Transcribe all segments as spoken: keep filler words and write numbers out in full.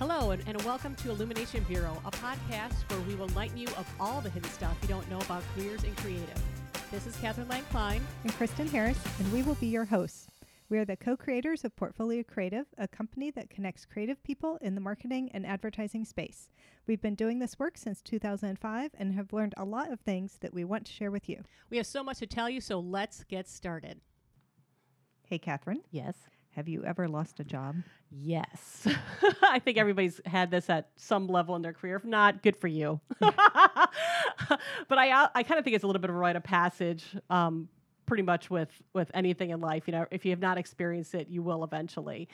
Hello, and, and welcome to Illumination Bureau, a podcast where we will enlighten you of all the hidden stuff you don't know about careers in creative. This is Catherine Lang Klein and Kristen Harris, and we will be your hosts. We are the co-creators of Portfolio Creative, a company that connects creative people in the marketing and advertising space. We've been doing this work since two thousand five and have learned a lot of things that we want to share with you. We have so much to tell you, so let's get started. Hey, Catherine. Yes? Have you ever lost a job? Yes. I think everybody's had this at some level in their career. If not, good for you. But I I kind of think it's a little bit of a rite of passage, um, pretty much with, with anything in life. You know, if you have not experienced it, you will eventually.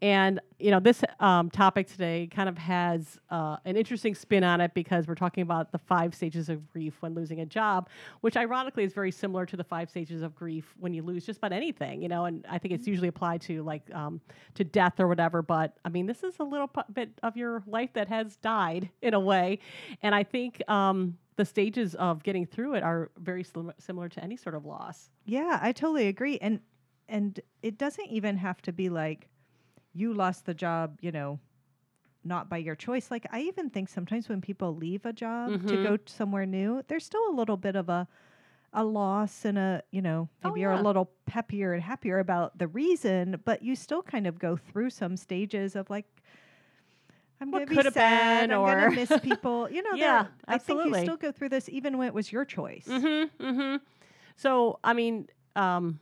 And, you know, this um, topic today kind of has uh, an interesting spin on it because we're talking about the five stages of grief when losing a job, which ironically is very similar to the five stages of grief when you lose just about anything, you know, and I think it's usually applied to like um, to death or whatever. But I mean, this is a little p- bit of your life that has died in a way. And I think, um, the stages of getting through it are very slim- similar to any sort of loss. Yeah, I totally agree. And and it doesn't even have to be like you lost the job, you know, not by your choice. Like I even think sometimes when people leave a job mm-hmm. to go somewhere new, there's still a little bit of a a loss and a, you know, maybe oh, you're yeah. a little peppier and happier about the reason, but you still kind of go through some stages of like, I'm going to be sad, I'm going to miss people. You know, yeah, I think you still go through this even when it was your choice. Mm-hmm, mm-hmm. So, I mean, um,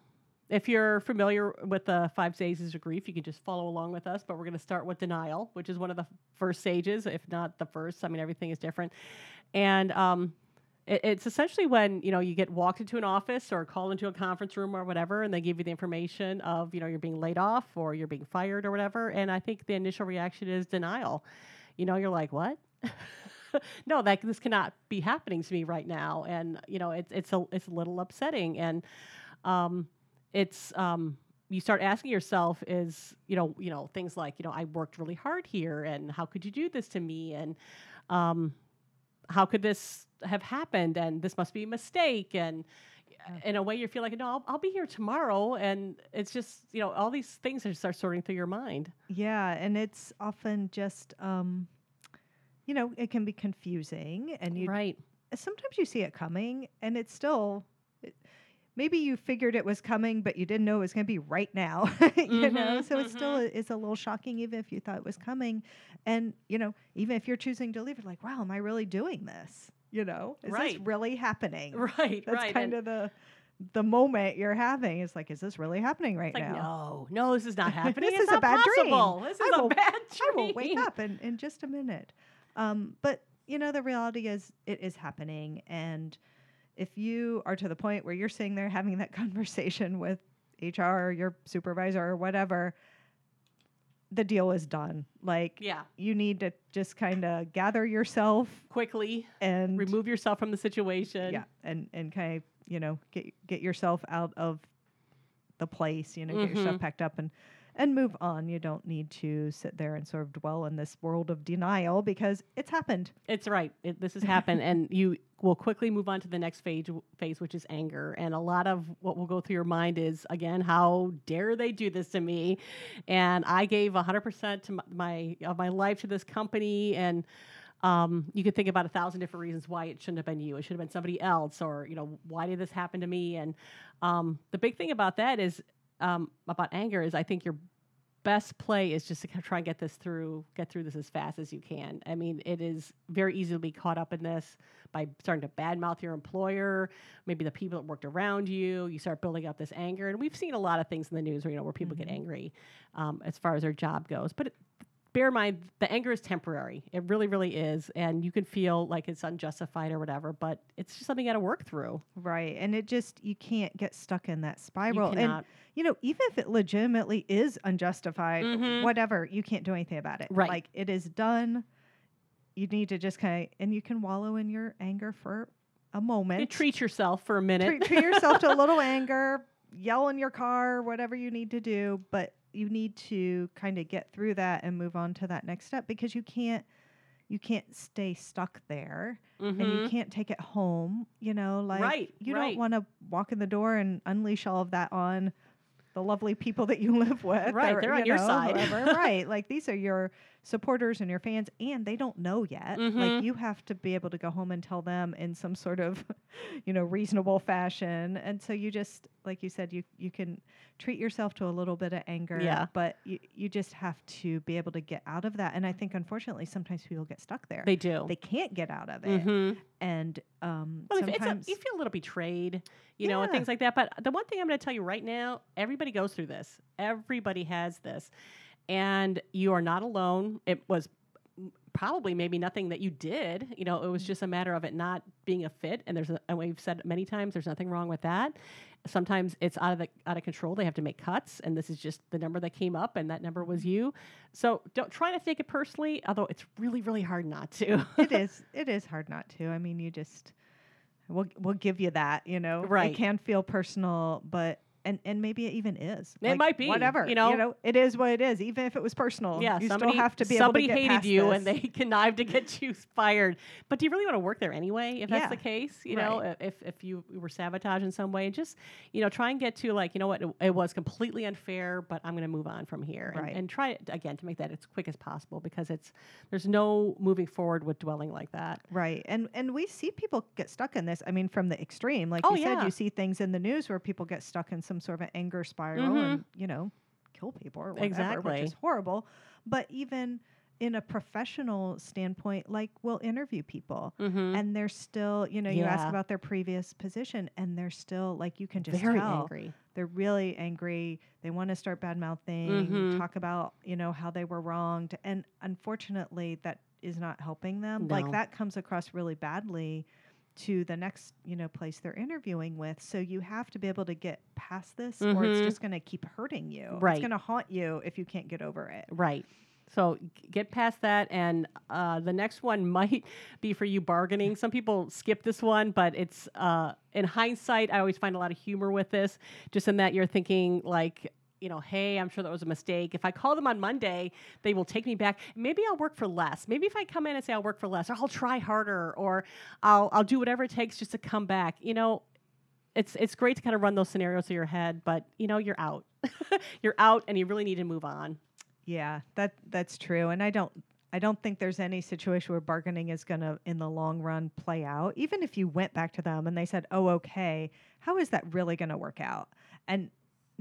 if you're familiar with the five stages of grief, you can just follow along with us. But we're going to start with denial, which is one of the first stages, if not the first. I mean, everything is different. And um, it, it's essentially when, you know, you get walked into an office or called into a conference room or whatever, and they give you the information of, you know, you're being laid off or you're being fired or whatever. And I think the initial reaction is denial. You know, you're like, what? No, that this cannot be happening to me right now. And, you know, it's it's a, it's a little upsetting. And um, it's um, you start asking yourself is, you know, you know, things like, you know, I worked really hard here and how could you do this to me? And um, how could this have happened? And this must be a mistake. And in a way you feel like, no, I'll, I'll be here tomorrow. And it's just, you know, all these things are start sorting through your mind. Yeah. And it's often just... Um you know, it can be confusing and you right. sometimes you see it coming and it's still, it, maybe you figured it was coming, but you didn't know it was going to be right now, you mm-hmm, know? So mm-hmm. it's still, it's a little shocking even if you thought it was coming. And, you know, even if you're choosing to leave, you're like, wow, am I really doing this? You know, is right. this really happening? Right. That's right. kind and of the... the moment you're having is like, is this really happening right like, now? No, no, this is not happening. This it's is a bad possible. dream. This is I will, a bad dream. I will wake up in, in just a minute. Um, but you know, the reality is it is happening. And if you are to the point where you're sitting there having that conversation with H R or your supervisor or whatever, the deal is done. Like, yeah. you need to just kind of gather yourself quickly and remove yourself from the situation. Yeah. And, and kind of, you know, get get yourself out of the place, you know, mm-hmm. get your stuff packed up and, and move on. You don't need to sit there and sort of dwell in this world of denial because it's happened. It's right. It, this has happened. And you will quickly move on to the next phase, phase, which is anger. And a lot of what will go through your mind is, again, how dare they do this to me? And I gave one hundred percent to my, of my life to this company. And Um, you could think about a thousand different reasons why it shouldn't have been you. It should have been somebody else, or, you know, why did this happen to me? And um, the big thing about that is, um, about anger is I think your best play is just to kind of try and get this through, get through this as fast as you can. I mean, it is very easy to be caught up in this by starting to badmouth your employer, maybe the people that worked around you. You start building up this anger. And we've seen a lot of things in the news where, you know, where people mm-hmm. get angry um, as far as their job goes. But it, bear in mind, the anger is temporary. It really, really is. And you can feel like it's unjustified or whatever, but it's just something you got to work through. Right. And it just, you can't get stuck in that spiral. You cannot. And, you know, even if it legitimately is unjustified, mm-hmm. whatever, you can't do anything about it. Right. Like, it is done. You need to just kind of, and you can wallow in your anger for a moment. You treat yourself for a minute. Treat, treat yourself to a little anger, yell in your car, whatever you need to do, but you need to kind of get through that and move on to that next step because you can't, you can't stay stuck there mm-hmm. and you can't take it home, you know, like right, you right. don't want to walk in the door and unleash all of that on the lovely people that you live with. Right. Or, they're on know, your side. Right. Like these are your supporters and your fans, and they don't know yet. Mm-hmm. Like, you have to be able to go home and tell them in some sort of, you know, reasonable fashion. And so you just, like you said, you, you can treat yourself to a little bit of anger, yeah. but you, you just have to be able to get out of that. And I think, unfortunately, sometimes people get stuck there. They do. They can't get out of it. Mm-hmm. And um, well, sometimes... A, you feel a little betrayed, you yeah. know, and things like that. But the one thing I'm going to tell you right now, everybody goes through this. Everybody has this. And you are not alone. It was probably maybe nothing that you did. You know, it was just a matter of it not being a fit. And there's, a, and we've said many times, there's nothing wrong with that. Sometimes it's out of the, out of control. They have to make cuts, and this is just the number that came up, and that number was you. So don't try to take it personally. Although it's really, really hard not to. It is. It is hard not to. I mean, you just, we'll we'll give you that. You know, right? It can feel personal, but. And and maybe it even is. It like, might be. Whatever. You know? you know, it is what it is. Even if it was personal, yeah, you somebody, still have to be able to get past this. Somebody hated you and they connived to get you fired. But do you really want to work there anyway, if yeah. that's the case? You right. know, if, if you were sabotaged in some way, just, you know, try and get to like, you know what, it, it was completely unfair, but I'm going to move on from here. Right. And, and try, it, again, to make that as quick as possible, because it's there's no moving forward with dwelling like that. Right. And, and we see people get stuck in this. I mean, from the extreme. Like oh, you yeah. said, you see things in the news where people get stuck in some some sort of an anger spiral mm-hmm. and, you know, kill people or whatever, exactly. which is horrible. But even in a professional standpoint, like, we'll interview people mm-hmm. and they're still, you know, yeah. you ask about their previous position and they're still, like, you can just Very tell. Angry. They're really angry. They want to start bad-mouthing, mm-hmm. talk about, you know, how they were wronged. And unfortunately, that is not helping them. No. Like, that comes across really badly to the next, you know, place they're interviewing with. So you have to be able to get past this mm-hmm. or it's just going to keep hurting you. Right. It's going to haunt you if you can't get over it. Right. So g- get past that. And uh, the next one might be for you, bargaining. Some people skip this one, but it's uh, in hindsight, I always find a lot of humor with this, just in that you're thinking like, you know, hey, I'm sure that was a mistake. If I call them on Monday, they will take me back. Maybe I'll work for less. Maybe if I come in and say I'll work for less, or I'll try harder, or I'll I'll do whatever it takes just to come back. You know, it's it's great to kind of run those scenarios through your head, but you know, you're out. You're out, and you really need to move on. Yeah, that that's true. And I don't I don't think there's any situation where bargaining is going to, in the long run, play out. Even if you went back to them and they said, "Oh, okay," how is that really going to work out? And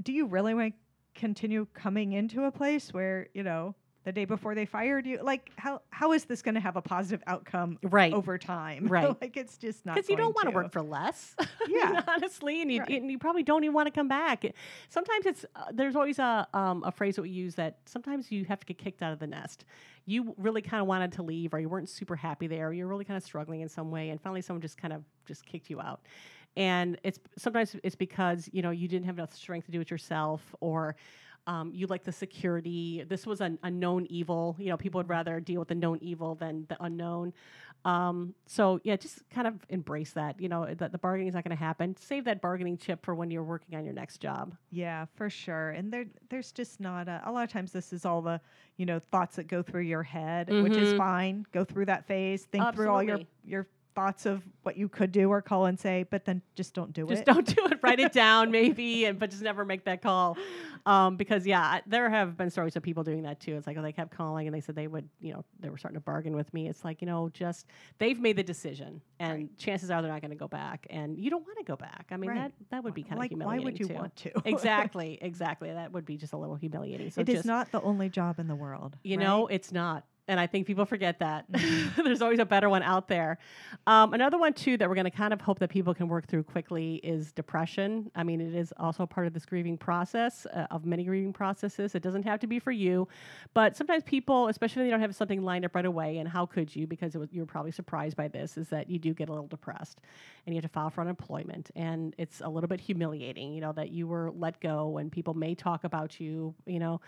do you really want to continue coming into a place where, you know, the day before they fired you, like, how how is this going to have a positive outcome right. over time? Right. Like, it's just not. Because you don't want to work for less. Yeah. Honestly. And you, right. and you probably don't even want to come back. Sometimes it's, uh, there's always a, um, a phrase that we use that sometimes you have to get kicked out of the nest. You really kind of wanted to leave, or you weren't super happy there, or you're really kind of struggling in some way. And finally someone just kind of just kicked you out. And it's sometimes it's because, you know, you didn't have enough strength to do it yourself, or um, you like the security. This was an unknown evil. You know, people would rather deal with the known evil than the unknown. Um, so, yeah, just kind of embrace that. You know, that the bargaining is not going to happen. Save that bargaining chip for when you're working on your next job. Yeah, for sure. And there, there's just not a, a lot of times this is all the, you know, thoughts that go through your head, mm-hmm. which is fine. Go through that phase. Think Absolutely. Through all your your. thoughts of what you could do or call and say, but then just don't do just it. Just don't do it. Write it down maybe, and but just never make that call. Um, because, yeah, I, there have been stories of people doing that too. It's like, oh, they kept calling and they said they would, you know, they were starting to bargain with me. It's like, you know, just they've made the decision, and right. chances are they're not going to go back, and you don't want to go back. I mean, right. that, that would be kind of like, humiliating. Why would you too. Want to? Exactly. Exactly. That would be just a little humiliating. So it just, is not the only job in the world. You right? know, it's not. And I think people forget that. Mm-hmm. There's always a better one out there. Um, another one, too, that we're going to kind of hope that people can work through quickly is depression. I mean, it is also part of this grieving process, uh, of many grieving processes. It doesn't have to be for you. But sometimes people, especially if they don't have something lined up right away, and how could you, because it was, you were probably surprised by this, is that you do get a little depressed. And you have to file for unemployment. And it's a little bit humiliating, you know, that you were let go, and people may talk about you, you know,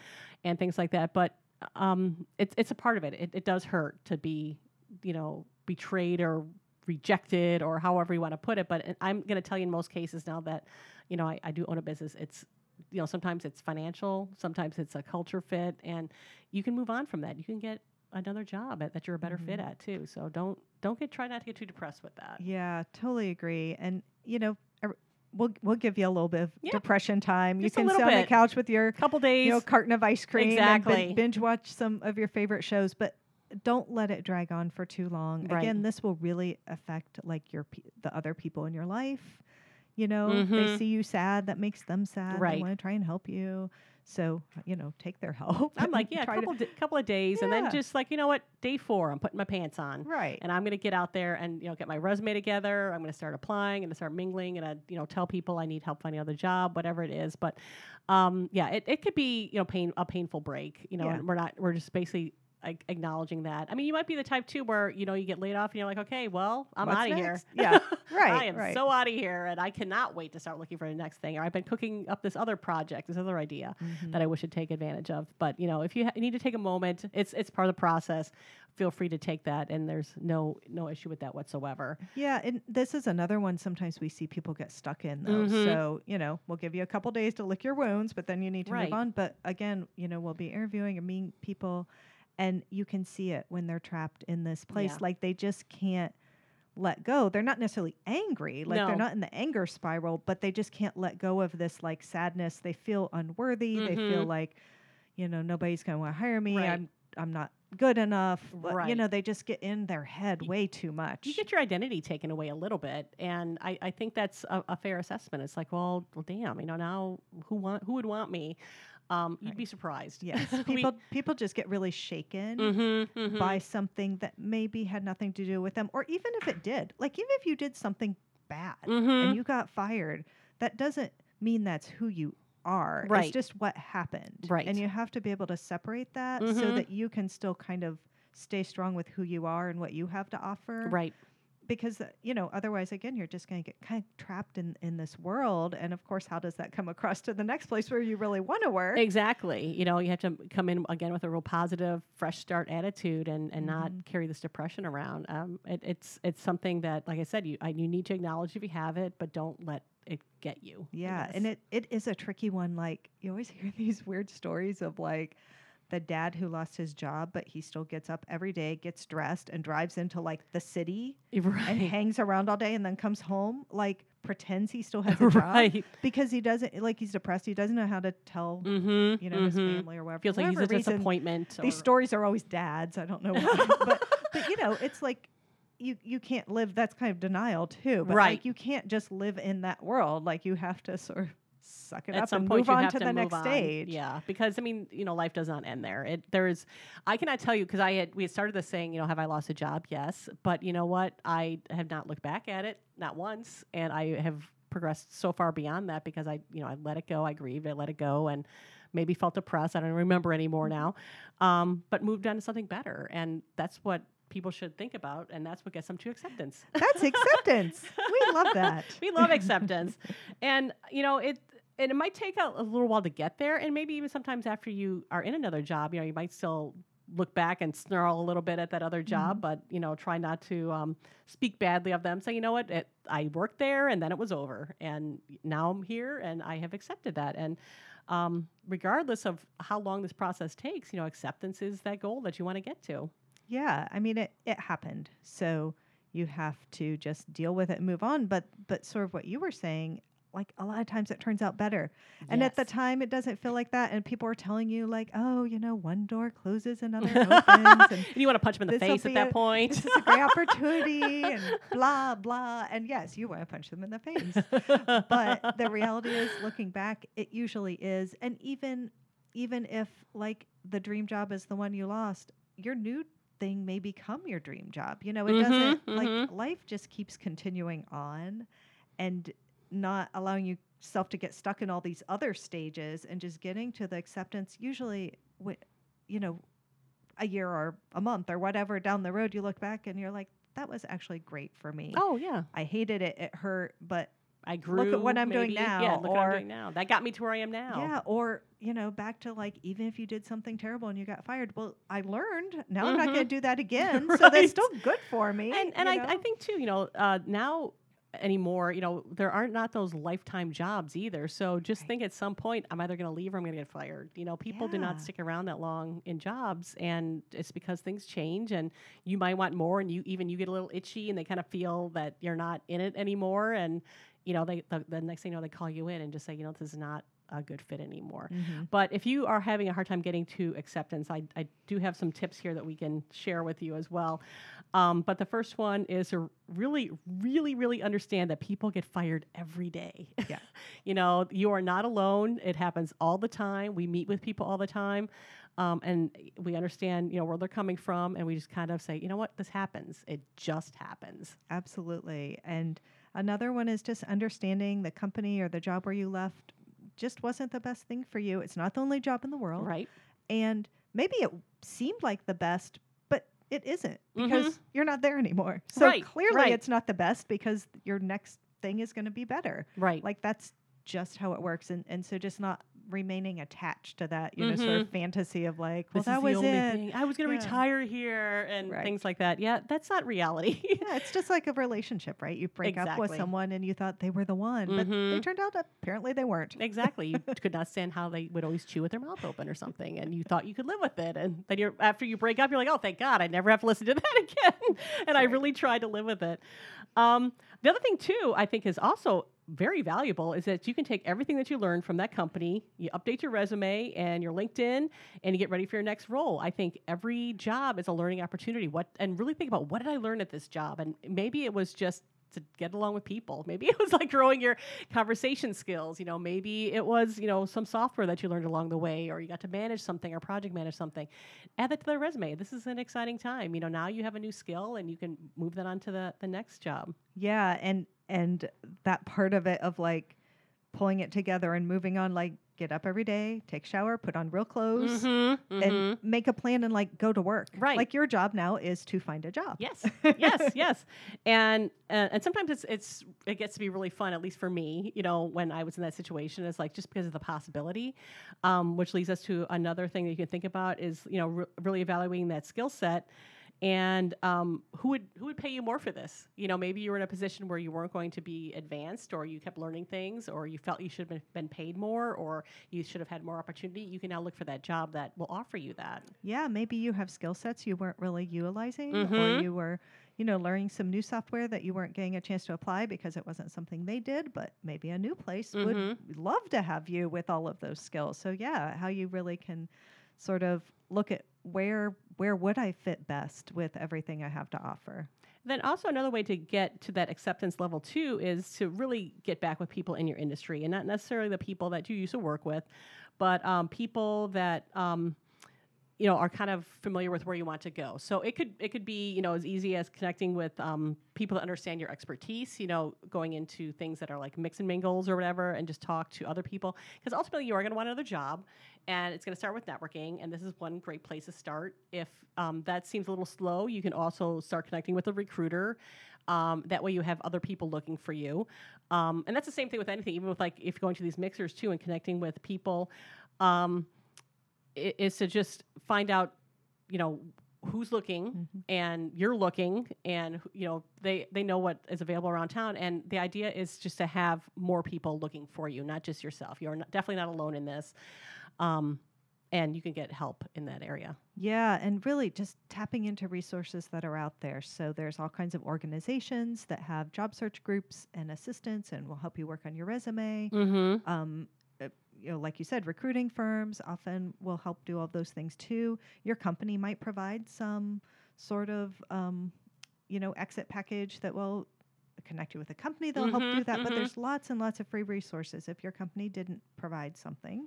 and things like that. But Um, it's it's a part of it. it. It does hurt to be, you know, betrayed or rejected, or however you want to put it. But I'm going to tell you, in most cases now that, you know, I, I do own a business, it's, you know, sometimes it's financial, sometimes it's a culture fit, and you can move on from that. You can get another job at, that you're a better mm-hmm. fit at too. So don't don't get try not to get too depressed with that. Yeah, totally agree. And you know, We'll we'll give you a little bit of yeah. depression time. Just you can sit bit. on the couch with your couple days, you know, carton of ice cream, exactly. and bin- binge watch some of your favorite shows. But don't let it drag on for too long. Right. Again, this will really affect like your pe- the other people in your life. You know, mm-hmm. they see you sad, that makes them sad. Right. They want to try and help you. So, you know, take their help. I'm like, yeah, a couple, d- couple of days. Yeah. And then just like, you know what? Day four, I'm putting my pants on. Right. And I'm going to get out there and, you know, get my resume together. I'm going to start applying and start mingling. And, I, you know, tell people I need help finding another job, whatever it is. But, um, yeah, it, it could be, you know, pain a painful break. You know, yeah. and we're not, we're just basically ag- acknowledging that. I mean, you might be the type, too, where, you know, you get laid off and you're like, okay, well, I'm out of here. Yeah, right. I am right. so out of here. And I cannot wait to start looking for the next thing. Or I've been cooking up this other project, this other idea. Mm-hmm. that I wish I'd take advantage of. But, you know, if you ha- need to take a moment, it's it's part of the process. Feel free to take that. And there's no no issue with that whatsoever. Yeah. And this is another one sometimes we see people get stuck in, though. Mm-hmm. So, you know, we'll give you a couple days to lick your wounds, but then you need to right. move on. But again, you know, we'll be interviewing and meeting people, and you can see it when they're trapped in this place. Yeah. Like they just can't let go. They're not necessarily angry, like no. they're not in the anger spiral, but they just can't let go of this like sadness. They feel unworthy. Mm-hmm. They feel like, you know, nobody's going to want to hire me. Right. I'm I'm not good enough. Right. You know, they just get in their head you, way too much. You get your identity taken away a little bit, and I, I think that's a, a fair assessment. It's like, well, well, damn, you know, now who want who would want me? Um, you'd right. be surprised. Yes, people people just get really shaken mm-hmm, mm-hmm. by something that maybe had nothing to do with them, or even if it did. Like even if you did something bad mm-hmm. and you got fired, that doesn't mean that's who you are. Right. It's just what happened. Right. And you have to be able to separate that mm-hmm. so that you can still kind of stay strong with who you are and what you have to offer. Right. Because, uh, you know, otherwise, again, you're just going to get kind of trapped in, in this world. And, of course, how does that come across to the next place where you really want to work? Exactly. You know, you have to come in, again, with a real positive, fresh start attitude and, and mm-hmm. not carry this depression around. Um, it, it's it's something that, like I said, you I, you need to acknowledge if you have it, but don't let it get you. Yeah, and it, it is a tricky one. Like, you always hear these weird stories of, like, the dad who lost his job, but he still gets up every day, gets dressed, and drives into, like, the city right. and hangs around all day and then comes home, like, pretends he still has a job right. because he doesn't, like, he's depressed. He doesn't know how to tell, mm-hmm, you know, mm-hmm. his family or whatever. Feels like he's a disappointment. These stories are always dads. I don't know why. but, but, you know, it's like you, you can't live. That's kind of denial, too. But, right. like, you can't just live in that world. Like, you have to sort of suck it up and move on to the next stage. Yeah, because I mean, you know, life does not end there. It there's, I cannot tell you because I had we had started this saying, you know, have I lost a job? Yes, but you know what? I have not looked back at it, not once, and I have progressed so far beyond that because I, you know, I let it go. I grieved. I let it go, and maybe felt depressed. I don't remember anymore now, um, but moved on to something better, and that's what people should think about, and that's what gets them to acceptance. That's acceptance. We love that. We love acceptance, and you know it. And it might take a, a little while to get there. And maybe even sometimes after you are in another job, you know, you might still look back and snarl a little bit at that other job, mm-hmm. but, you know, try not to um, speak badly of them. Say, you know what, it, I worked there and then it was over. And now I'm here and I have accepted that. And um, regardless of how long this process takes, you know, acceptance is that goal that you want to get to. Yeah. I mean, it, it happened. So you have to just deal with it and move on. But, but sort of what you were saying, like a lot of times it turns out better. And yes. at the time it doesn't feel like that. And people are telling you like, oh, you know, one door closes, another opens. And, and you want to punch them in the face at that a, point. This is a great opportunity and blah, blah. And yes, you want to punch them in the face. But the reality is looking back, it usually is. And even, even if like the dream job is the one you lost, your new thing may become your dream job. You know, it mm-hmm, doesn't mm-hmm. like life just keeps continuing on and not allowing yourself to get stuck in all these other stages and just getting to the acceptance. Usually, w- you know, a year or a month or whatever down the road, you look back and you're like, that was actually great for me. Oh, yeah. I hated it. It hurt, but I grew. Look at what I'm maybe, doing now. Yeah, look or, what I'm doing now. That got me to where I am now. Yeah, or, you know, back to like, even if you did something terrible and you got fired, well, I learned. Now mm-hmm. I'm not going to do that again. right. So that's still good for me. And, and I, I think, too, you know, uh, now... anymore, you know, there aren't not those lifetime jobs either. So just right. think at some point, I'm either going to leave or I'm going to get fired. You know, people yeah. do not stick around that long in jobs, and it's because things change, and you might want more, and you even you get a little itchy, and they kind of feel that you're not in it anymore, and you know, they the, the next thing you know, they call you in and just say, you know, this is not a good fit anymore. Mm-hmm. But if you are having a hard time getting to acceptance, I, I do have some tips here that we can share with you as well. Um, but the first one is to really, really, really understand that people get fired every day. Yeah. You know, you are not alone. It happens all the time. We meet with people all the time. Um, and we understand, you know, where they're coming from. And we just kind of say, you know what, this happens. It just happens. Absolutely. And another one is just understanding the company or the job where you left just wasn't the best thing for you. It's not the only job in the world. Right. And maybe it seemed like the best, but it isn't because mm-hmm. you're not there anymore. So right. clearly right. it's not the best because your next thing is going to be better. Right. Like that's just how it works. And and so just not remaining attached to that, you mm-hmm. know, sort of fantasy of like, well, this that was it. Thing. I was going to yeah. retire here and right. things like that. Yeah, that's not reality. Yeah, it's just like a relationship, right? You break exactly. up with someone and you thought they were the one, mm-hmm. but they turned out apparently they weren't. Exactly. You could not stand how they would always chew with their mouth open or something, and you thought you could live with it. And then you're after you break up, you're like, oh, thank God, I never have to listen to that again. And right. I really tried to live with it. Um, the other thing, too, I think is also very valuable is that you can take everything that you learned from that company, you update your resume and your LinkedIn, and you get ready for your next role. I think every job is a learning opportunity. What and really think about what did I learn at this job? And maybe it was just to get along with people. Maybe it was like growing your conversation skills. You know, maybe it was, you know, some software that you learned along the way, or you got to manage something or project manage something. Add that to the resume. This is an exciting time. You know, now you have a new skill and you can move that on to the, the next job. Yeah. And, and that part of it of like pulling it together and moving on, like get up every day, take shower, put on real clothes mm-hmm, mm-hmm. and make a plan and like go to work. Right. Like your job now is to find a job. Yes. Yes. Yes. And, uh, and sometimes it's, it's, it gets to be really fun, at least for me, you know, when I was in that situation, it's like just because of the possibility, um, which leads us to another thing that you can think about is, you know, re- really evaluating that skill set. And um, who would who would pay you more for this? You know, maybe you were in a position where you weren't going to be advanced, or you kept learning things, or you felt you should have been paid more, or you should have had more opportunity. You can now look for that job that will offer you that. Yeah, maybe you have skill sets you weren't really utilizing, mm-hmm. or you were, you know, learning some new software that you weren't getting a chance to apply because it wasn't something they did. But maybe a new place mm-hmm. would love to have you with all of those skills. So yeah, how you really can sort of look at where where would I fit best with everything I have to offer? Then also another way to get to that acceptance level too is to really get back with people in your industry, and not necessarily the people that you used to work with, but um, people that um, you know are kind of familiar with where you want to go. So it could it could be you know as easy as connecting with um, people that understand your expertise, you know, going into things that are like mix and mingles or whatever, and just talk to other people, because ultimately you are going to want another job. And it's going to start with networking, and this is one great place to start. If um, that seems a little slow, you can also start connecting with a recruiter. Um, that way you have other people looking for you. Um, and that's the same thing with anything, even with like if going to these mixers too and connecting with people, um, is to just find out, you know, who's looking mm-hmm. and you're looking, and you know they, they know what is available around town, and the idea is just to have more people looking for you, not just yourself. You're not, definitely not alone in this. Um, and you can get help in that area. Yeah, and really just tapping into resources that are out there. So there's all kinds of organizations that have job search groups and assistants, and will help you work on your resume. Mm-hmm. Um, uh, you know, like you said, recruiting firms often will help do all those things too. Your company might provide some sort of, um, you know, exit package that will connect you with a company that'll mm-hmm, help do that. Mm-hmm. But there's lots and lots of free resources if your company didn't provide something.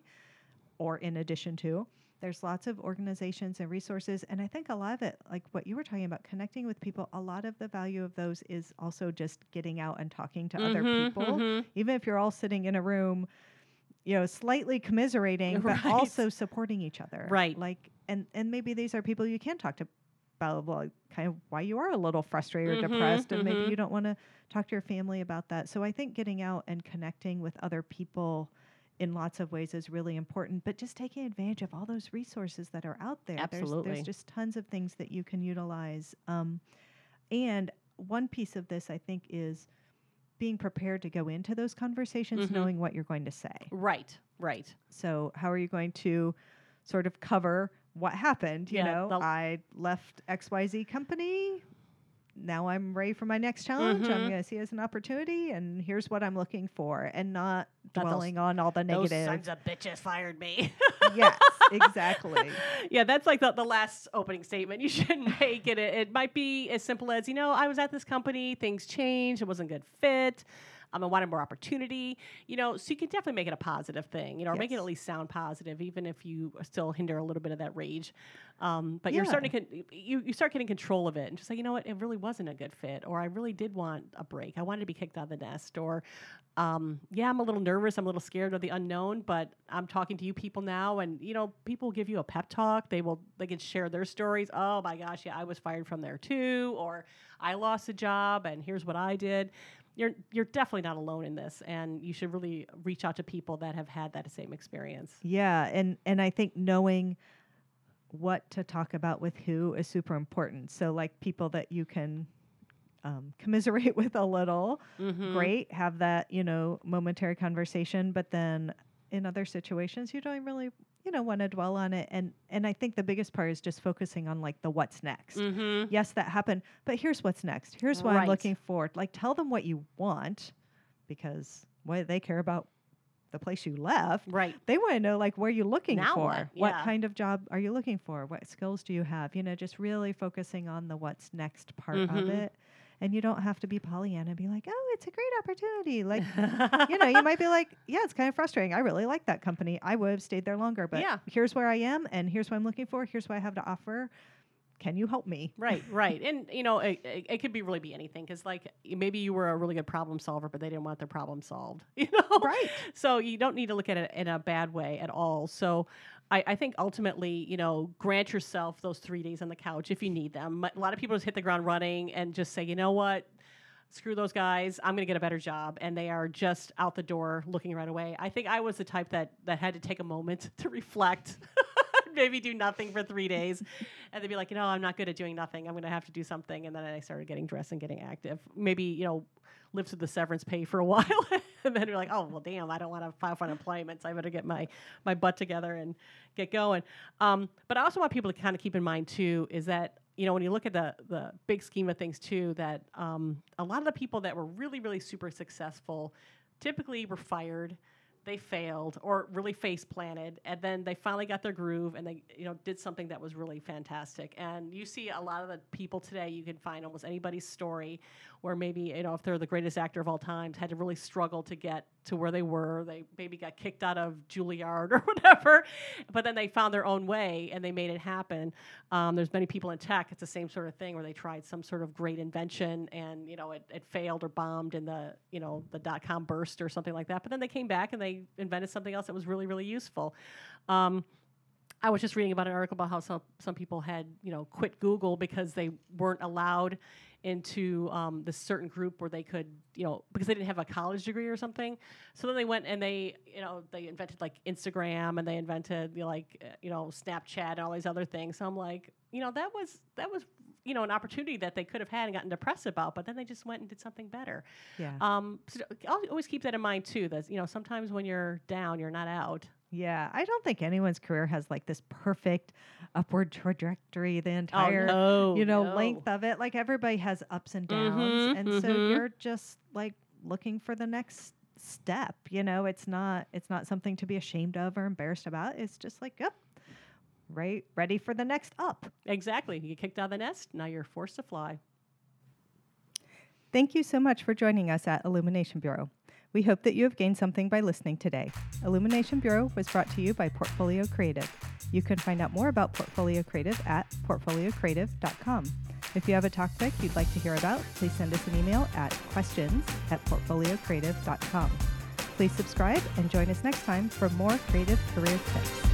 Or in addition to, there's lots of organizations and resources. And I think a lot of it, like what you were talking about, connecting with people, a lot of the value of those is also just getting out and talking to mm-hmm, other people. Mm-hmm. Even if you're all sitting in a room, you know, slightly commiserating, right. but also supporting each other. Right. Like, and, and maybe these are people you can talk to about, blah, blah, kind of why you are a little frustrated mm-hmm, or depressed, mm-hmm. and maybe you don't want to talk to your family about that. So I think getting out and connecting with other people in lots of ways is really important, but just taking advantage of all those resources that are out there. Absolutely. There's, there's just tons of things that you can utilize. Um, and one piece of this, I think, is being prepared to go into those conversations, mm-hmm. knowing what you're going to say. Right, right. So how are you going to sort of cover what happened? You yeah, know, I left X Y Z company. now I'm ready for my next challenge. Mm-hmm. I'm going to see it as an opportunity, and here's what I'm looking for, and not that dwelling those, on all the negative. Those sons of bitches fired me. Yes, exactly. Yeah, that's like the, the last opening statement you should make. It, it, it might be as simple as, you know, I was at this company, things changed, it wasn't a good fit. Um, I wanted more opportunity, you know, so you can definitely make it a positive thing, you know, or yes. make it at least sound positive, even if you still hinder a little bit of that rage. Um, but yeah. you're starting to, con- you, you start getting control of it and just say, you know what, it really wasn't a good fit, or I really did want a break. I wanted to be kicked out of the nest, or, um, yeah, I'm a little nervous. I'm a little scared of the unknown, but I'm talking to you people now, and, you know, people give you a pep talk. They will, they can share their stories. Oh my gosh, yeah, I was fired from there too, or I lost a job and here's what I did. You're you're definitely not alone in this, and you should really reach out to people that have had that same experience. Yeah, and, and I think knowing what to talk about with who is super important. So, like, people that you can um, commiserate with a little, mm-hmm. great, have that, you know, momentary conversation, but then in other situations, you don't really, you know, want to dwell on it. And and I think the biggest part is just focusing on, like, the what's next. Mm-hmm. Yes, that happened, but here's what's next. Here's what right. I'm looking for. Like, tell them what you want, because what they care about the place you left. Right. They want to know, like, where you're looking now for. What, yeah. what kind of job are you looking for? What skills do you have? You know, just really focusing on the what's next part mm-hmm. of it. And you don't have to be Pollyanna and be like, oh, it's a great opportunity. Like, you know, you might be like, yeah, it's kind of frustrating. I really like that company. I would have stayed there longer, but yeah. here's where I am, and here's what I'm looking for. Here's what I have to offer. Can you help me? Right, right. And, you know, it, it, it could be really be anything, because, like, maybe you were a really good problem solver, but they didn't want their problem solved, you know? Right. So you don't need to look at it in a bad way at all. So I, I think ultimately, you know, grant yourself those three days on the couch if you need them. A lot of people just hit the ground running and just say, you know what? Screw those guys. I'm going to get a better job. And they are just out the door looking right away. I think I was the type that, that had to take a moment to reflect. Maybe do nothing for three days. And they'd be like, you know, I'm not good at doing nothing. I'm going to have to do something. And then I started getting dressed and getting active. Maybe, you know, live through the severance pay for a while. And then you're like, oh, well, damn, I don't want to file for unemployment. So I better get my, my butt together and get going. Um, but I also want people to kind of keep in mind, too, is that, you know, when you look at the the big scheme of things, too, that um, a lot of the people that were really, really super successful typically were fired. They failed or really face planted, and then they finally got their groove, and they, you know, did something that was really fantastic. And you see a lot of the people today, you can find almost anybody's story where maybe, you know, if they're the greatest actor of all time, had to really struggle to get to where they were. They maybe got kicked out of Juilliard or whatever, but then they found their own way and they made it happen. Um, there's many people in tech. It's the same sort of thing where they tried some sort of great invention and, you know, it, it failed or bombed in the, you know, the dot-com burst or something like that. But then they came back and they invented something else that was really, really useful. Um, I was just reading about an article about how some, some people had, you know, quit Google because they weren't allowed into um, this certain group where they could, you know, because they didn't have a college degree or something. So then they went and they, you know, they invented, like, Instagram, and they invented, you know, like, uh, you know, Snapchat and all these other things. So I'm like, you know, that was, that was, you know, an opportunity that they could have had and gotten depressed about, but then they just went and did something better. Yeah. Um, so I'll always keep that in mind, too, that, you know, sometimes when you're down, you're not out. Yeah, I don't think anyone's career has, like, this perfect upward trajectory the entire, oh, no, you know, no. length of it. Like, everybody has ups and downs, mm-hmm, and mm-hmm. so you're just, like, looking for the next step. You know, it's not it's not something to be ashamed of or embarrassed about. It's just like, yep, right, ready for the next up. Exactly. You get kicked out of the nest, now you're forced to fly. Thank you so much for joining us at Illumination Bureau. We hope that you have gained something by listening today. Illumination Bureau was brought to you by Portfolio Creative. You can find out more about Portfolio Creative at portfolio creative dot com. If you have a topic you'd like to hear about, please send us an email at questions at portfolio creative dot com. Please subscribe and join us next time for more creative career tips.